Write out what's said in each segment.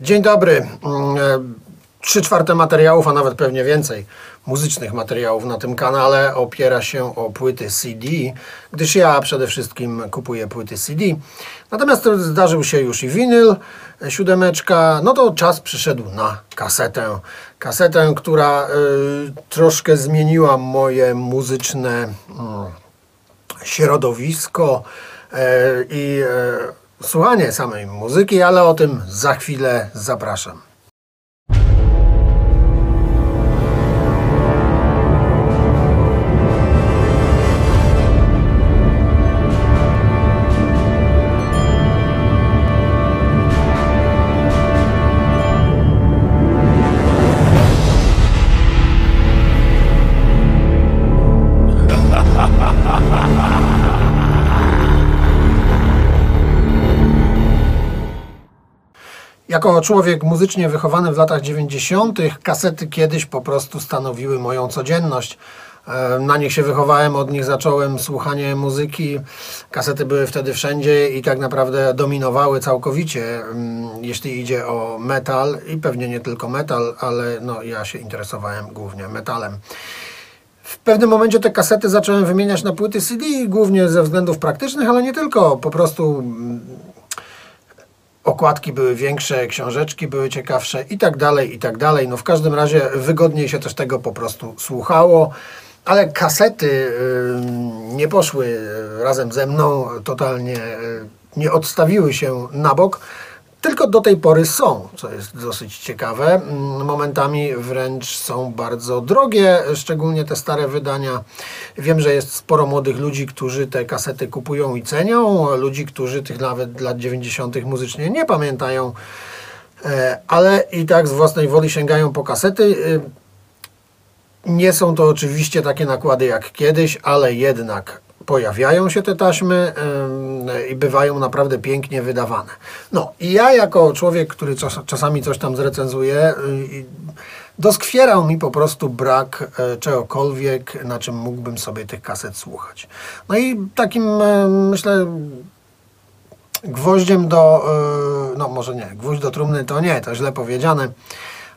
Dzień dobry. 3/4 materiałów, a nawet pewnie więcej, muzycznych materiałów na tym kanale opiera się o płyty CD, gdyż ja przede wszystkim kupuję płyty CD. Natomiast zdarzył się już i winyl, 7, no to czas przyszedł na kasetę. Kasetę, która troszkę zmieniła moje muzyczne środowisko i słuchanie samej muzyki, ale o tym za chwilę. Zapraszam. Jako człowiek muzycznie wychowany w latach 90. kasety kiedyś po prostu stanowiły moją codzienność. Na nich się wychowałem, od nich zacząłem słuchanie muzyki. Kasety były wtedy wszędzie i tak naprawdę dominowały całkowicie, jeśli idzie o metal i pewnie nie tylko metal, ale no, ja się interesowałem głównie metalem. W pewnym momencie te kasety zacząłem wymieniać na płyty CD, głównie ze względów praktycznych, ale nie tylko, po prostu okładki były większe, książeczki były ciekawsze i tak dalej, i tak dalej. No w każdym razie wygodniej się też tego po prostu słuchało, ale kasety nie poszły razem ze mną, totalnie nie odstawiły się na bok, tylko do tej pory są, co jest dosyć ciekawe. Momentami wręcz są bardzo drogie, szczególnie te stare wydania. Wiem, że jest sporo młodych ludzi, którzy te kasety kupują i cenią, ludzi, którzy tych nawet lat 90. muzycznie nie pamiętają, ale i tak z własnej woli sięgają po kasety. Nie są to oczywiście takie nakłady jak kiedyś, ale jednak pojawiają się te taśmy i bywają naprawdę pięknie wydawane. No i ja jako człowiek, który czasami coś tam zrecenzuje, doskwierał mi po prostu brak czegokolwiek, na czym mógłbym sobie tych kaset słuchać. No i takim, myślę, gwoździem do, no może nie, gwóźdź do trumny to nie, to źle powiedziane,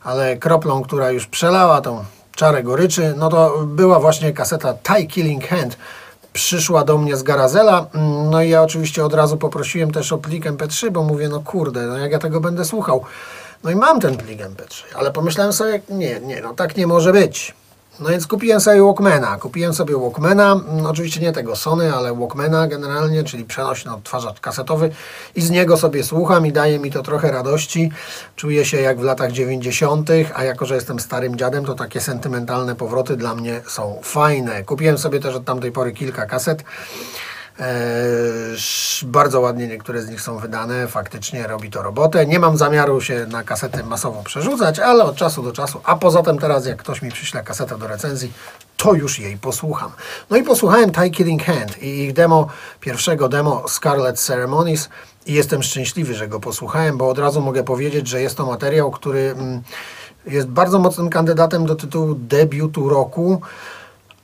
ale kroplą, która już przelała tą czarę goryczy, no to była właśnie kaseta Thy Killing Hand. Przyszła do mnie z Garazela, no i ja oczywiście od razu poprosiłem też o plik MP3, bo mówię, no kurde, no jak ja tego będę słuchał? No i mam ten plik MP3, ale pomyślałem sobie, nie, no tak nie może być. No więc kupiłem sobie Walkmana, oczywiście nie tego Sony, ale Walkmana generalnie, czyli przenośny odtwarzacz kasetowy, i z niego sobie słucham i daje mi to trochę radości. Czuję się jak w latach 90., a jako że jestem starym dziadem, to takie sentymentalne powroty dla mnie są fajne. Kupiłem sobie też od tamtej pory kilka kaset. Bardzo ładnie niektóre z nich są wydane, faktycznie robi to robotę. Nie mam zamiaru się na kasety masowo przerzucać, ale od czasu do czasu, a poza tym teraz jak ktoś mi przyśle kasetę do recenzji, to już jej posłucham. No i posłuchałem Thy Killing Hand i ich demo, pierwszego demo Scarlet Ceremonies, i jestem szczęśliwy, że go posłuchałem, bo od razu mogę powiedzieć, że jest to materiał, który jest bardzo mocnym kandydatem do tytułu debiutu roku,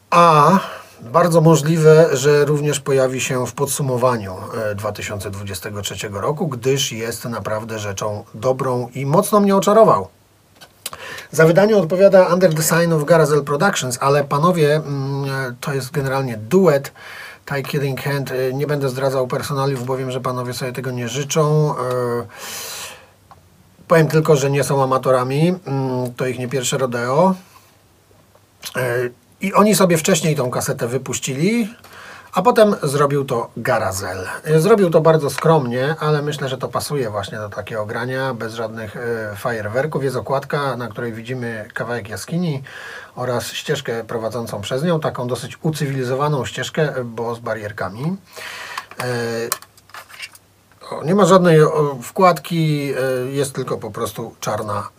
a bardzo możliwe, że również pojawi się w podsumowaniu 2023 roku, gdyż jest naprawdę rzeczą dobrą i mocno mnie oczarował. Za wydanie odpowiada Under the Sign of Garazel Productions, ale panowie, to jest generalnie duet Thy Killing Hand. Nie będę zdradzał personaliów, bo wiem, że panowie sobie tego nie życzą. Powiem tylko, że nie są amatorami, to ich nie pierwsze rodeo. I oni sobie wcześniej tą kasetę wypuścili, a potem zrobił to Garazel. Zrobił to bardzo skromnie, ale myślę, że to pasuje właśnie do takiego grania, bez żadnych fajerwerków. Jest okładka, na której widzimy kawałek jaskini oraz ścieżkę prowadzącą przez nią, taką dosyć ucywilizowaną ścieżkę, bo z barierkami. Nie ma żadnej wkładki, jest tylko po prostu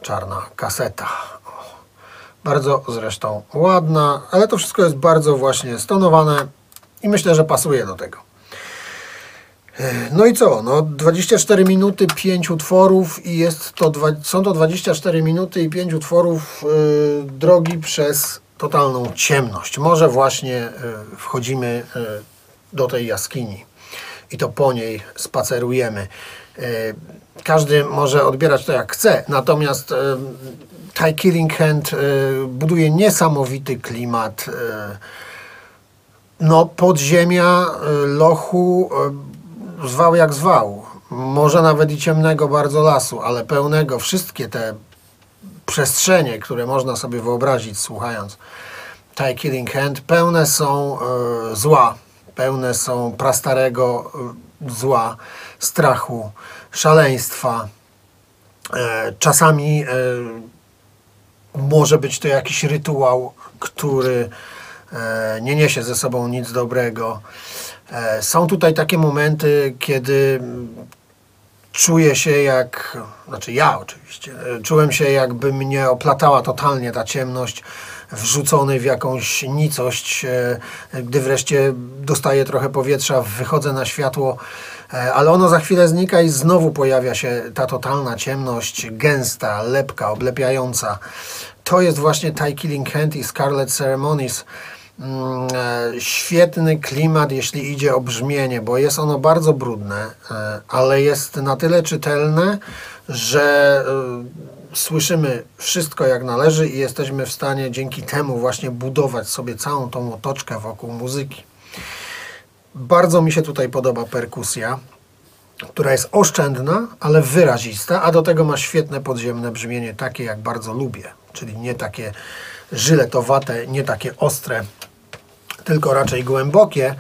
czarna kaseta. Bardzo zresztą ładna, ale to wszystko jest bardzo właśnie stonowane i myślę, że pasuje do tego. No i co? No 24 minuty, 5 utworów i są to 24 minuty i 5 utworów drogi przez totalną ciemność. Może właśnie wchodzimy do tej jaskini i to po niej spacerujemy. Każdy może odbierać to jak chce, natomiast Thy Killing Hand buduje niesamowity klimat. No, podziemia, lochu, zwał jak zwał. Może nawet i ciemnego bardzo lasu, ale pełnego. Wszystkie te przestrzenie, które można sobie wyobrazić słuchając Thy Killing Hand, pełne są zła, pełne są prastarego zła, strachu, szaleństwa. Czasami może być to jakiś rytuał, który nie niesie ze sobą nic dobrego. Są tutaj takie momenty, kiedy czuję się jak, znaczy ja oczywiście, czułem się, jakby mnie oplatała totalnie ta ciemność, wrzucony w jakąś nicość. Gdy wreszcie dostaję trochę powietrza, wychodzę na światło, ale ono za chwilę znika i znowu pojawia się ta totalna ciemność, gęsta, lepka, oblepiająca. To jest właśnie Thy Killing Hand i Scarlet Ceremonies. Świetny klimat, jeśli idzie o brzmienie, bo jest ono bardzo brudne, ale jest na tyle czytelne, że słyszymy wszystko jak należy i jesteśmy w stanie dzięki temu właśnie budować sobie całą tą otoczkę wokół muzyki. Bardzo mi się tutaj podoba perkusja, która jest oszczędna, ale wyrazista, a do tego ma świetne podziemne brzmienie, takie jak bardzo lubię, czyli nie takie żyletowate, nie takie ostre, tylko raczej głębokie.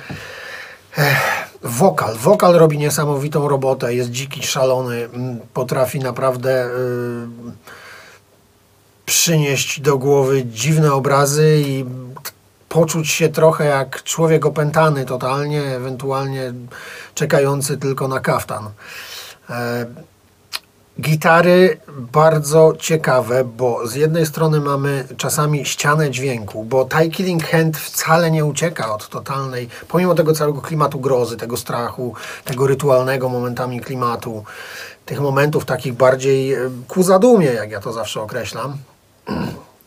Wokal robi niesamowitą robotę, jest dziki, szalony, potrafi naprawdę przynieść do głowy dziwne obrazy i poczuć się trochę jak człowiek opętany totalnie, ewentualnie czekający tylko na kaftan. Gitary bardzo ciekawe, bo z jednej strony mamy czasami ścianę dźwięku, bo Thy Killing Hand wcale nie ucieka od totalnej, pomimo tego całego klimatu grozy, tego strachu, tego rytualnego momentami klimatu, tych momentów takich bardziej ku zadumie, jak ja to zawsze określam.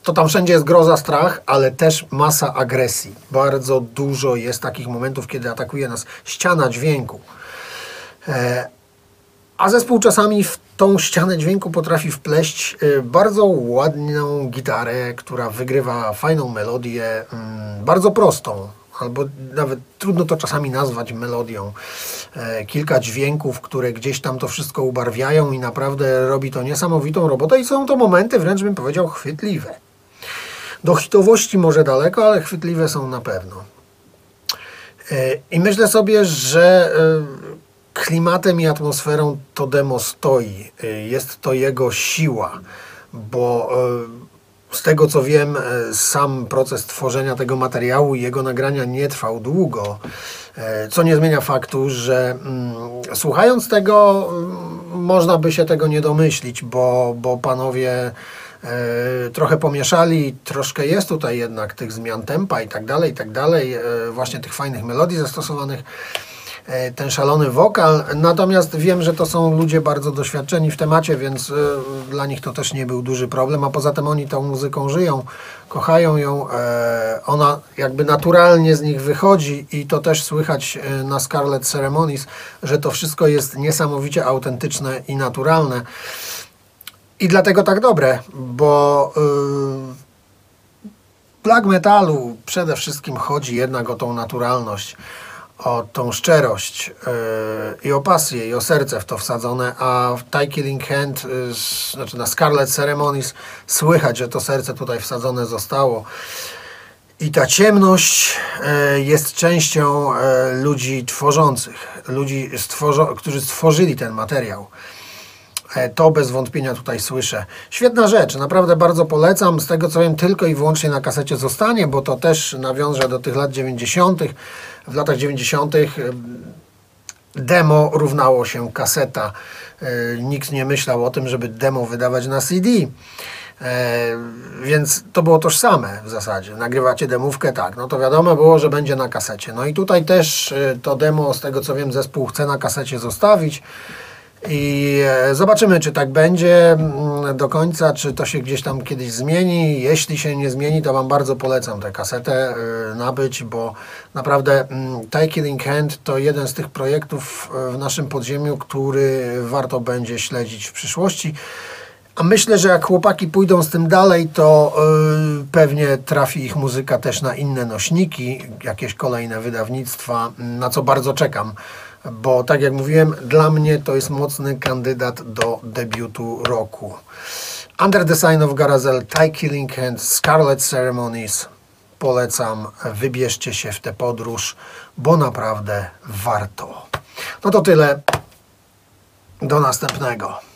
To tam wszędzie jest groza, strach, ale też masa agresji. Bardzo dużo jest takich momentów, kiedy atakuje nas ściana dźwięku. A zespół czasami w tą ścianę dźwięku potrafi wpleść bardzo ładną gitarę, która wygrywa fajną melodię, bardzo prostą, albo nawet trudno to czasami nazwać melodią. Kilka dźwięków, które gdzieś tam to wszystko ubarwiają i naprawdę robi to niesamowitą robotę i są to momenty, wręcz bym powiedział, chwytliwe. Do hitowości może daleko, ale chwytliwe są na pewno. I myślę sobie, że klimatem i atmosferą to demo stoi. Jest to jego siła, bo z tego co wiem, sam proces tworzenia tego materiału i jego nagrania nie trwał długo, co nie zmienia faktu, że słuchając tego można by się tego nie domyślić, bo panowie trochę pomieszali, troszkę jest tutaj jednak tych zmian tempa i tak dalej, właśnie tych fajnych melodii zastosowanych, ten szalony wokal, natomiast wiem, że to są ludzie bardzo doświadczeni w temacie, więc dla nich to też nie był duży problem, a poza tym oni tą muzyką żyją, kochają ją, ona jakby naturalnie z nich wychodzi i to też słychać na Scarlet Ceremonies, że to wszystko jest niesamowicie autentyczne i naturalne i dlatego tak dobre, bo w black metalu przede wszystkim chodzi jednak o tą naturalność, o tą szczerość i o pasję, i o serce w to wsadzone, a w Thy Killing Hand, znaczy na Scarlet Ceremonies słychać, że to serce tutaj wsadzone zostało. I ta ciemność jest częścią ludzi tworzących, ludzi, którzy stworzyli ten materiał. To bez wątpienia tutaj słyszę. Świetna rzecz, naprawdę bardzo polecam. Z tego co wiem, tylko i wyłącznie na kasecie zostanie, bo to też nawiąże do tych lat 90. W latach 90. demo równało się kaseta. Nikt nie myślał o tym, żeby demo wydawać na CD. Więc to było tożsame w zasadzie. Nagrywacie demówkę, tak, no to wiadomo było, że będzie na kasecie. No i tutaj też to demo, z tego co wiem, zespół chce na kasecie zostawić. I zobaczymy, czy tak będzie do końca, czy to się gdzieś tam kiedyś zmieni. Jeśli się nie zmieni, to Wam bardzo polecam tę kasetę nabyć, bo naprawdę Thy Killing Hand to jeden z tych projektów w naszym podziemiu, który warto będzie śledzić w przyszłości. A myślę, że jak chłopaki pójdą z tym dalej, to pewnie trafi ich muzyka też na inne nośniki, jakieś kolejne wydawnictwa, na co bardzo czekam. Bo tak jak mówiłem, dla mnie to jest mocny kandydat do debiutu roku. Under the Sign of Garazel, Thy Killing Hand, Scarlet Ceremonies. Polecam, wybierzcie się w tę podróż, bo naprawdę warto. No to tyle. Do następnego.